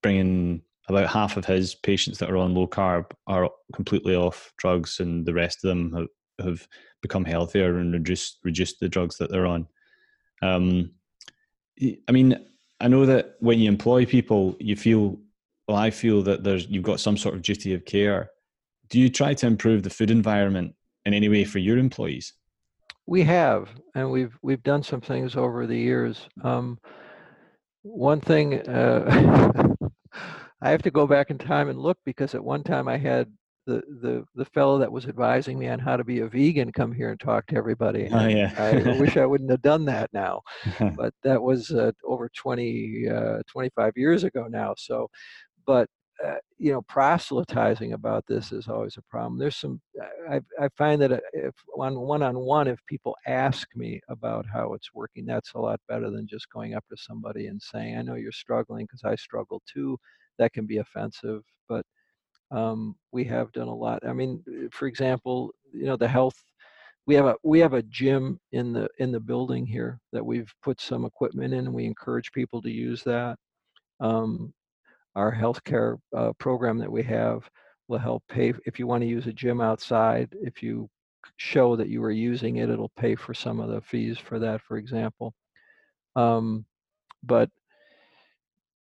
bringing about half of his patients that are on low carb are completely off drugs, and the rest of them have become healthier and reduced the drugs that they're on. I mean, I know that when you employ people, I feel that you've got some sort of duty of care. Do you try to improve the food environment in any way for your employees? We have, and we've done some things over the years. One thing, I have to go back in time and look, because at one time I had the fellow that was advising me on how to be a vegan come here and talk to everybody. Oh, yeah. I wish I wouldn't have done that now, but that was over 25 years ago now. So, but you know, proselytizing about this is always a problem. There's some, I find that if on one-on-one, if people ask me about how it's working, that's a lot better than just going up to somebody and saying, I know you're struggling because I struggle too. That can be offensive, but we have done a lot. I mean, for example, you know, the health, we have a gym in the building here that we've put some equipment in, and we encourage people to use that. Our healthcare program that we have will help pay. If you want to use a gym outside, if you show that you are using it, it'll pay for some of the fees for that, for example. But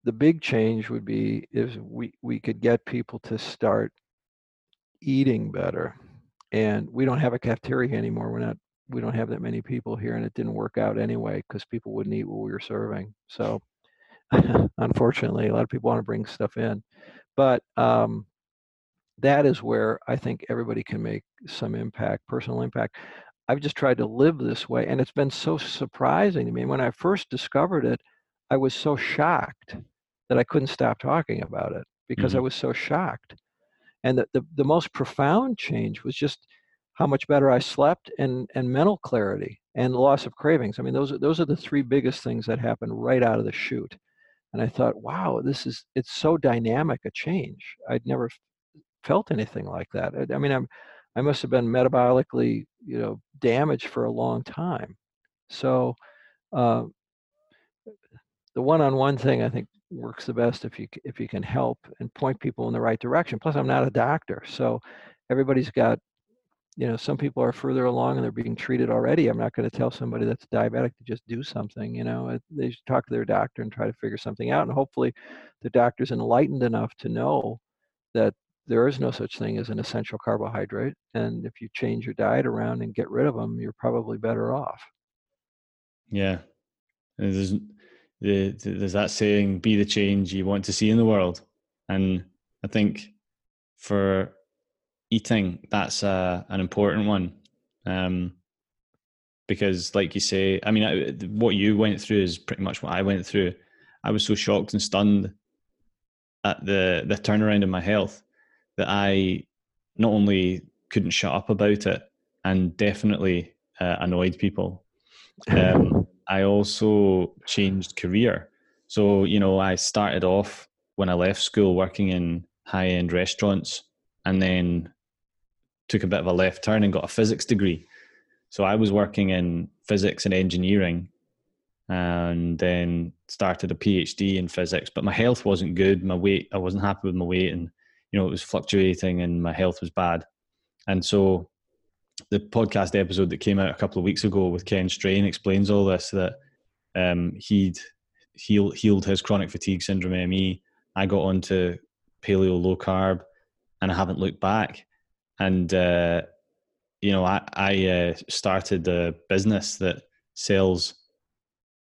the big change would be if we could get people to start eating better. And we don't have a cafeteria anymore. We don't have that many people here, and it didn't work out anyway because people wouldn't eat what we were serving. So unfortunately, a lot of people want to bring stuff in. But that is where I think everybody can make some impact, personal impact. I've just tried to live this way, and it's been so surprising to me. When I first discovered it, I was so shocked that I couldn't stop talking about it because I was so shocked. And the most profound change was just how much better I slept and mental clarity and loss of cravings. I mean, those are the three biggest things that happened right out of the chute. And I thought, wow, it's so dynamic a change. I'd never felt anything like that. I mean, I must have been metabolically, you know, damaged for a long time. So, the one-on-one thing I think works the best if you can help and point people in the right direction. Plus, I'm not a doctor, so everybody's got, you know, some people are further along and they're being treated already. I'm not going to tell somebody that's diabetic to just do something. You know, they should talk to their doctor and try to figure something out. And hopefully, the doctor's enlightened enough to know that there is no such thing as an essential carbohydrate. And if you change your diet around and get rid of them, you're probably better off. Yeah, there's that saying, be the change you want to see in the world. And I think for eating, that's an important one, because like you say, I mean, what you went through is pretty much what I went through. I was so shocked and stunned at the turnaround in my health that I not only couldn't shut up about it and definitely annoyed people, I also changed career. So, you know, I started off when I left school working in high-end restaurants, and then took a bit of a left turn and got a physics degree. So I was working in physics and engineering, and then started a PhD in physics, but my health wasn't good. My weight, I wasn't happy with my weight, and, you know, it was fluctuating and my health was bad. And so the podcast episode that came out a couple of weeks ago with Ken Strain explains all this, that healed his chronic fatigue syndrome ME. I got onto paleo low carb, and I haven't looked back. And you know, I started a business that sells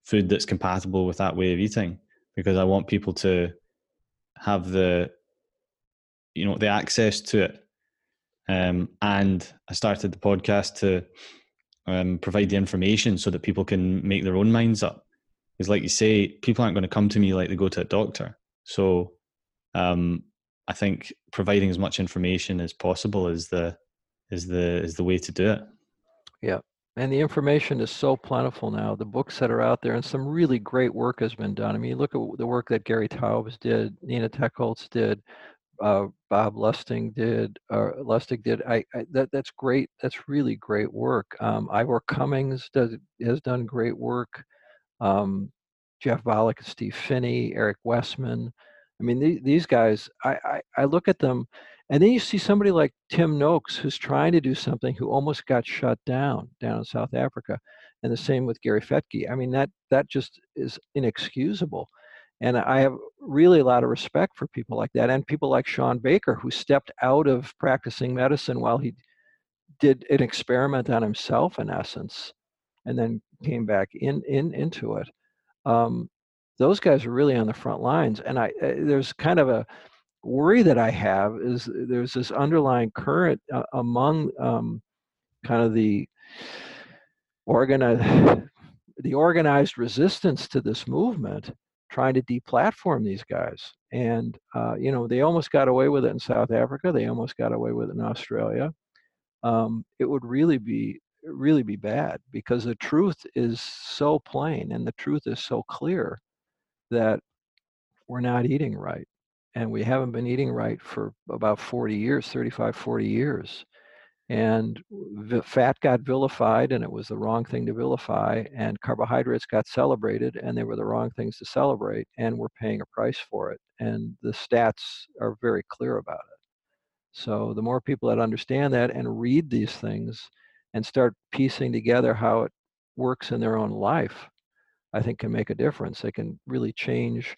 food that's compatible with that way of eating, because I want people to have the, you know, the access to it. And I started the podcast to provide the information so that people can make their own minds up. Because like you say, people aren't going to come to me like they go to a doctor. So I think providing as much information as possible is the way to do it. Yeah. And the information is so plentiful now. The books that are out there, and some really great work has been done. I mean, you look at the work that Gary Taubes did, Nina Teicholz did, Bob Lustig did, that's great. That's really great work. Ivor Cummins has done great work. Jeff Bollock, Steve Finney, Eric Westman. I mean, these guys, I look at them, and then you see somebody like Tim Noakes, who's trying to do something, who almost got shut down in South Africa. And the same with Gary Fetke. I mean, that just is inexcusable. And I have really a lot of respect for people like that, and people like Sean Baker, who stepped out of practicing medicine while he did an experiment on himself, in essence, and then came back into it. Those guys are really on the front lines. And there's kind of worry that I have is there's this underlying current among kind of the organized resistance to this movement, trying to deplatform these guys. And, you know, they almost got away with it in South Africa. They almost got away with it in Australia. It would really be bad, because the truth is so plain and the truth is so clear that we're not eating right. And we haven't been eating right for about 40 years, 35, 40 years. And fat got vilified, and it was the wrong thing to vilify, and carbohydrates got celebrated, and they were the wrong things to celebrate, and we're paying a price for it. And the stats are very clear about it. So the more people that understand that and read these things and start piecing together how it works in their own life, I think can make a difference. They can really change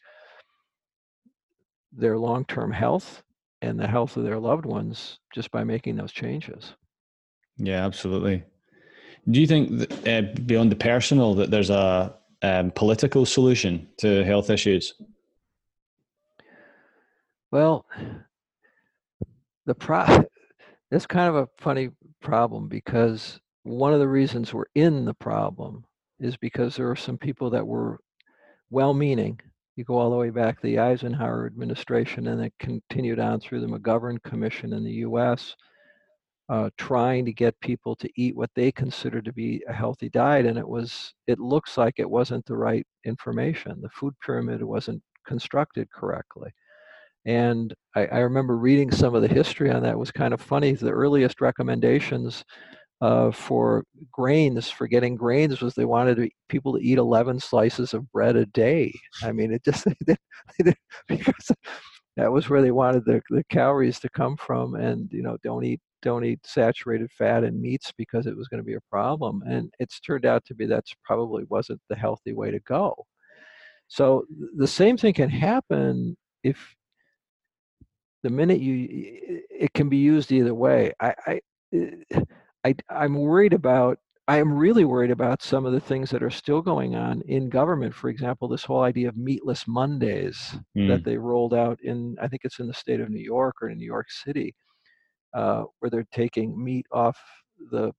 their long-term health and the health of their loved ones just by making those changes. Yeah, absolutely. Do you think that, beyond the personal, that there's a political solution to health issues? Well, that's kind of a funny problem, because one of the reasons we're in the problem is because there are some people that were well-meaning. You go all the way back to the Eisenhower administration, and it continued on through the McGovern Commission in the U.S., trying to get people to eat what they considered to be a healthy diet. And it looks like it wasn't the right information. The food pyramid wasn't constructed correctly. And I remember reading some of the history on that. It was kind of funny. The earliest recommendations for getting grains was they wanted people to eat 11 slices of bread a day. I mean, it just, they did, because that was where they wanted the calories to come from. And, you know, don't eat saturated fat and meats, because it was going to be a problem. And it's turned out to be, that's probably wasn't the healthy way to go. So the same thing can happen if the minute it can be used either way. I am really worried about some of the things that are still going on in government. For example, this whole idea of meatless Mondays that they rolled out I think it's in the state of New York or in New York City, where they're taking meat off the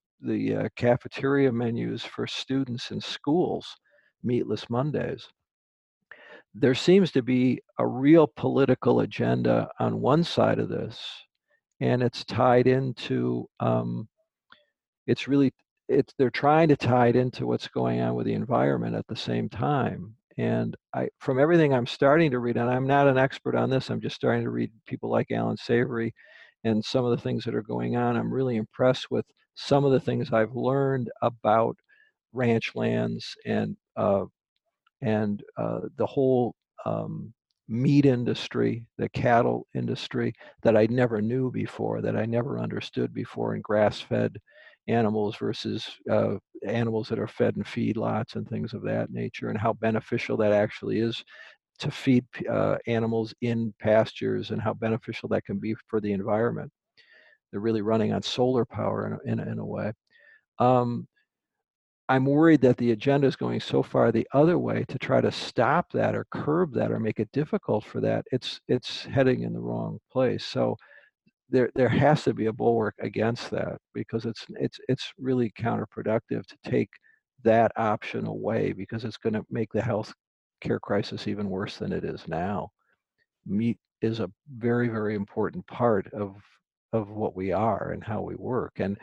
cafeteria menus for students in schools, meatless Mondays. There seems to be a real political agenda on one side of this, and it's tied into, they're trying to tie it into what's going on with the environment at the same time. And from everything I'm starting to read, and I'm not an expert on this, I'm just starting to read people like Alan Savory and some of the things that are going on. I'm really impressed with some of the things I've learned about ranch lands and the whole meat industry, the cattle industry, that I never knew before, that I never understood before, and grass-fed animals versus animals that are fed in feedlots and things of that nature, and how beneficial that actually is to feed animals in pastures, and how beneficial that can be for the environment. They're really running on solar power in a way. I'm worried that the agenda is going so far the other way to try to stop that or curb that or make it difficult for that. It's heading in the wrong place. So there has to be a bulwark against that, because it's really counterproductive to take that option away, because it's going to make the health care crisis even worse than it is now. Meat is a very, very important part of what we are and how we work. And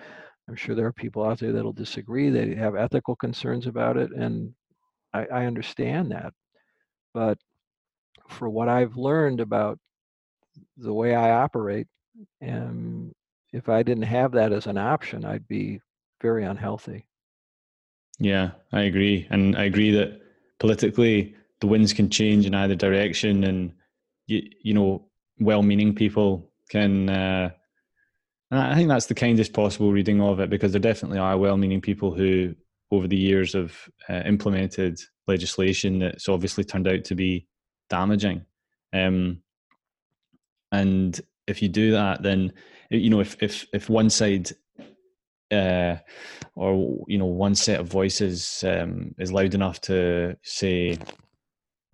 I'm sure there are people out there that'll disagree. They have ethical concerns about it, and I understand that. But for what I've learned about the way I operate, and if I didn't have that as an option, I'd be very unhealthy. Yeah, I agree. And I agree that politically the winds can change in either direction, and, you know, well-meaning people can... And I think that's the kindest possible reading of it, because there definitely are well-meaning people who, over the years, have implemented legislation that's obviously turned out to be damaging. And if you do that, then, you know, if one side or, you know, one set of voices is loud enough to say,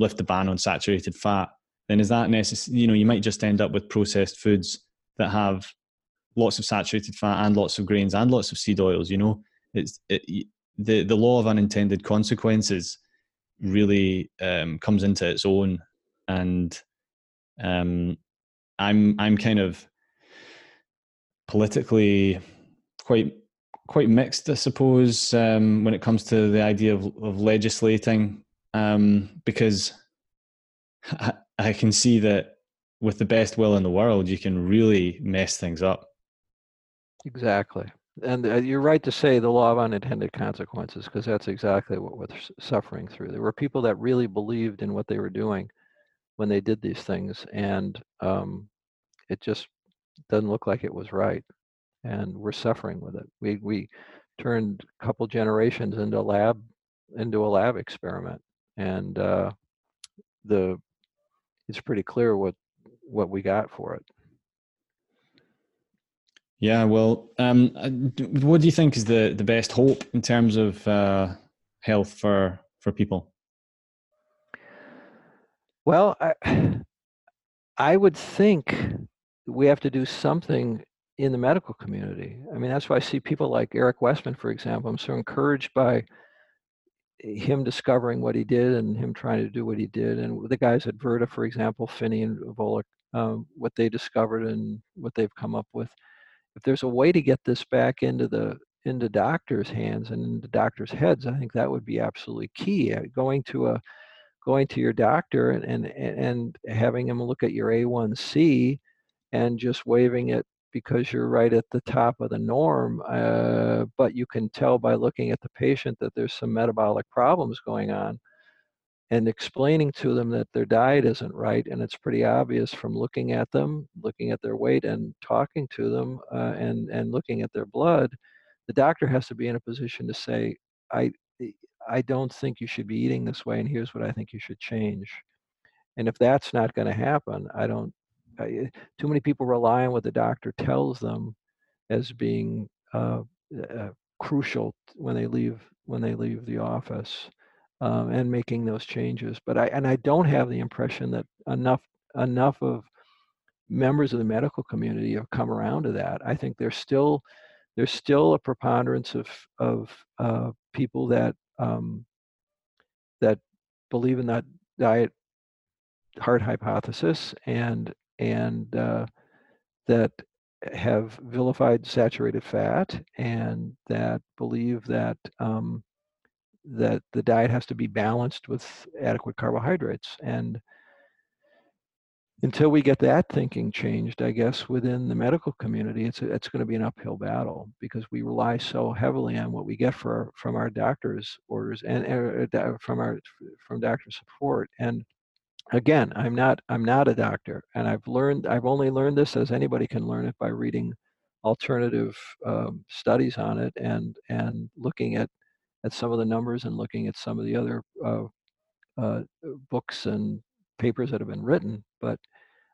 lift the ban on saturated fat, then is that necessary? You know, you might just end up with processed foods that have lots of saturated fat and lots of grains and lots of seed oils. You know, the law of unintended consequences really comes into its own. And I'm kind of politically quite mixed, I suppose, when it comes to the idea of legislating, because I can see that with the best will in the world, you can really mess things up. Exactly. And you're right to say the law of unintended consequences, because that's exactly what we're suffering through. There were people that really believed in what they were doing when they did these things, and it just doesn't look like it was right, and we're suffering with it. We turned a couple generations into a lab experiment, and it's pretty clear what we got for it. Yeah, well, what do you think is the best hope in terms of health for people? Well, I would think we have to do something in the medical community. I mean, that's why I see people like Eric Westman, for example. I'm so encouraged by him discovering what he did and him trying to do what he did. And the guys at Virta, for example, Finney and Volick, what they discovered and what they've come up with. If there's a way to get this back into doctors' hands and into doctors' heads, I think that would be absolutely key. Going to your doctor and having him look at your A1C and just waiving it because you're right at the top of the norm, but you can tell by looking at the patient that there's some metabolic problems going on, and explaining to them that their diet isn't right, and it's pretty obvious from looking at them, looking at their weight, and talking to them, and looking at their blood. The doctor has to be in a position to say, I don't think you should be eating this way, and here's what I think you should change. And if that's not going to happen, too many people rely on what the doctor tells them as being crucial when they leave the office, and making those changes. But I don't have the impression that enough of members of the medical community have come around to that. I think there's still a preponderance of people that that believe in that diet heart hypothesis and that have vilified saturated fat, and that believe that that the diet has to be balanced with adequate carbohydrates. And until we get that thinking changed, I guess, within the medical community, it's going to be an uphill battle, because we rely so heavily on what we get from our doctor's orders and from doctor support. And again, I'm not a doctor, and I've only learned this, as anybody can learn it, by reading alternative studies on it and looking at some of the numbers and looking at some of the other books and papers that have been written. But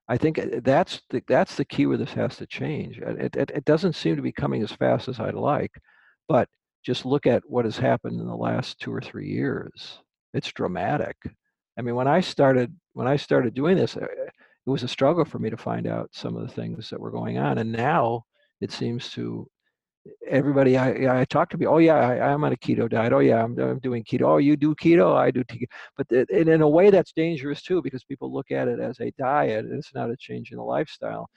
I think that's the key where this has to change. It doesn't seem to be coming as fast as I'd like, but just look at what has happened in the last 2 or 3 years. It's dramatic. I mean, when I started doing this, it was a struggle for me to find out some of the things that were going on. And now it seems to everybody I talk to be, oh yeah, I'm on a keto diet. Oh yeah, I'm doing keto. Oh, you do keto? I do keto. But in a way that's dangerous too, because people look at it as a diet. It's not a change in the lifestyle.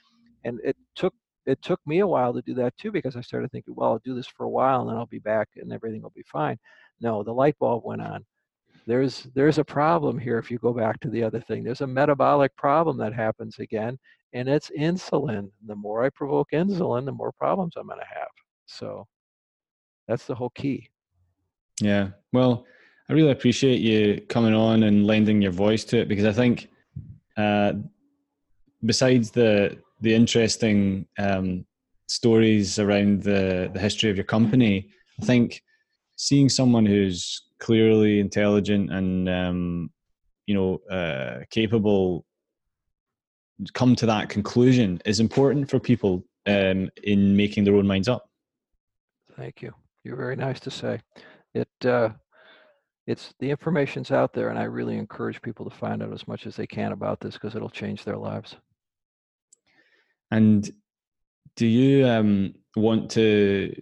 And it took me a while to do that too, because I started thinking, well, I'll do this for a while and then I'll be back and everything will be fine. No, the light bulb went on. There's a problem here if you go back to the other thing. There's a metabolic problem that happens again, and it's insulin. The more I provoke insulin, the more problems I'm going to have. So that's the whole key. Yeah. Well, I really appreciate you coming on and lending your voice to it, because I think besides the interesting stories around the history of your company, I think seeing someone who's clearly intelligent and capable come to that conclusion is important for people in making their own minds up. Thank you. You're very nice to say it. it's, the information's out there, and I really encourage people to find out as much as they can about this, because it'll change their lives. And do you want to,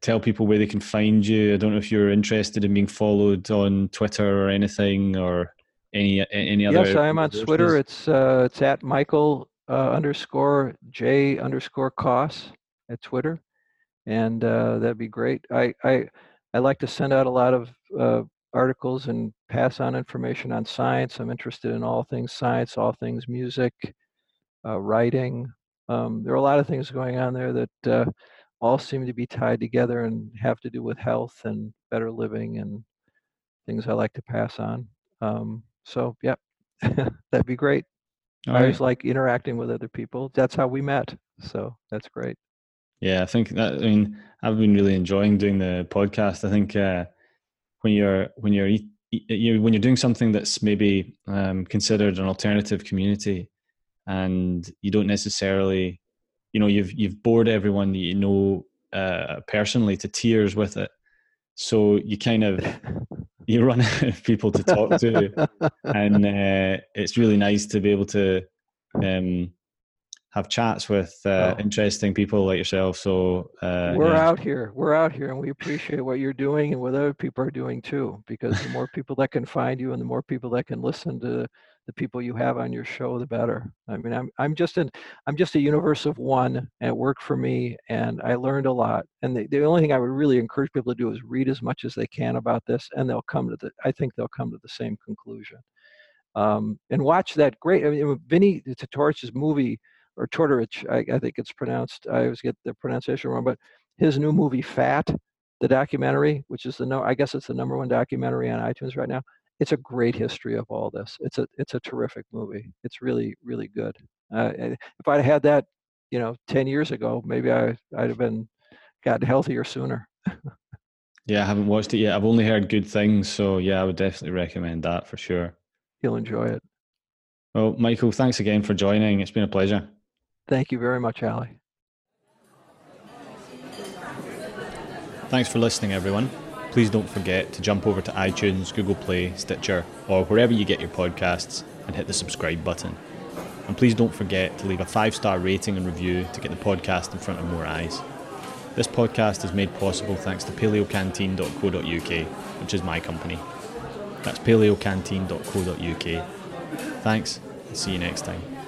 tell people where they can find you? I don't know if you're interested in being followed on Twitter or anything, or any other. Yes, I am on Twitter. It's at Michael _J_Koss at Twitter, and that'd be great. I like to send out a lot of articles and pass on information on science. I'm interested in all things science, all things music, writing. There are a lot of things going on there that all seem to be tied together and have to do with health and better living and things I like to pass on. So yeah, that'd be great. All right. I always like interacting with other people. That's how we met. So that's great. Yeah, I think that, I've been really enjoying doing the podcast. I think when you're doing something that's maybe considered an alternative community, and you don't necessarily, you've bored everyone that you know personally to tears with it. So you kind of you run out of people to talk to, and it's really nice to be able to have chats with interesting people like yourself. So we're out here, and we appreciate what you're doing and what other people are doing too. Because the more people that can find you, and the more people that can listen to the people you have on your show, the better. I mean, I'm just a universe of one, and it worked for me, and I learned a lot. And the only thing I would really encourage people to do is read as much as they can about this, and I think they'll come to the same conclusion. And watch that great, Vinny Tortoric's movie, or Tortorich, I think it's pronounced, I always get the pronunciation wrong, but his new movie, Fat, the documentary, which is I guess it's the #1 documentary on iTunes right now. It's a great history of all this. It's a terrific movie. It's really, really good. If I'd had that, 10 years ago, maybe I'd have gotten healthier sooner. Yeah, I haven't watched it yet. I've only heard good things. So yeah, I would definitely recommend that for sure. You'll enjoy it. Well, Michael, thanks again for joining. It's been a pleasure. Thank you very much, Ali. Thanks for listening, everyone. Please don't forget to jump over to iTunes, Google Play, Stitcher, or wherever you get your podcasts, and hit the subscribe button. And please don't forget to leave a 5-star rating and review to get the podcast in front of more eyes. This podcast is made possible thanks to paleocanteen.co.uk, which is my company. That's paleocanteen.co.uk. Thanks, and see you next time.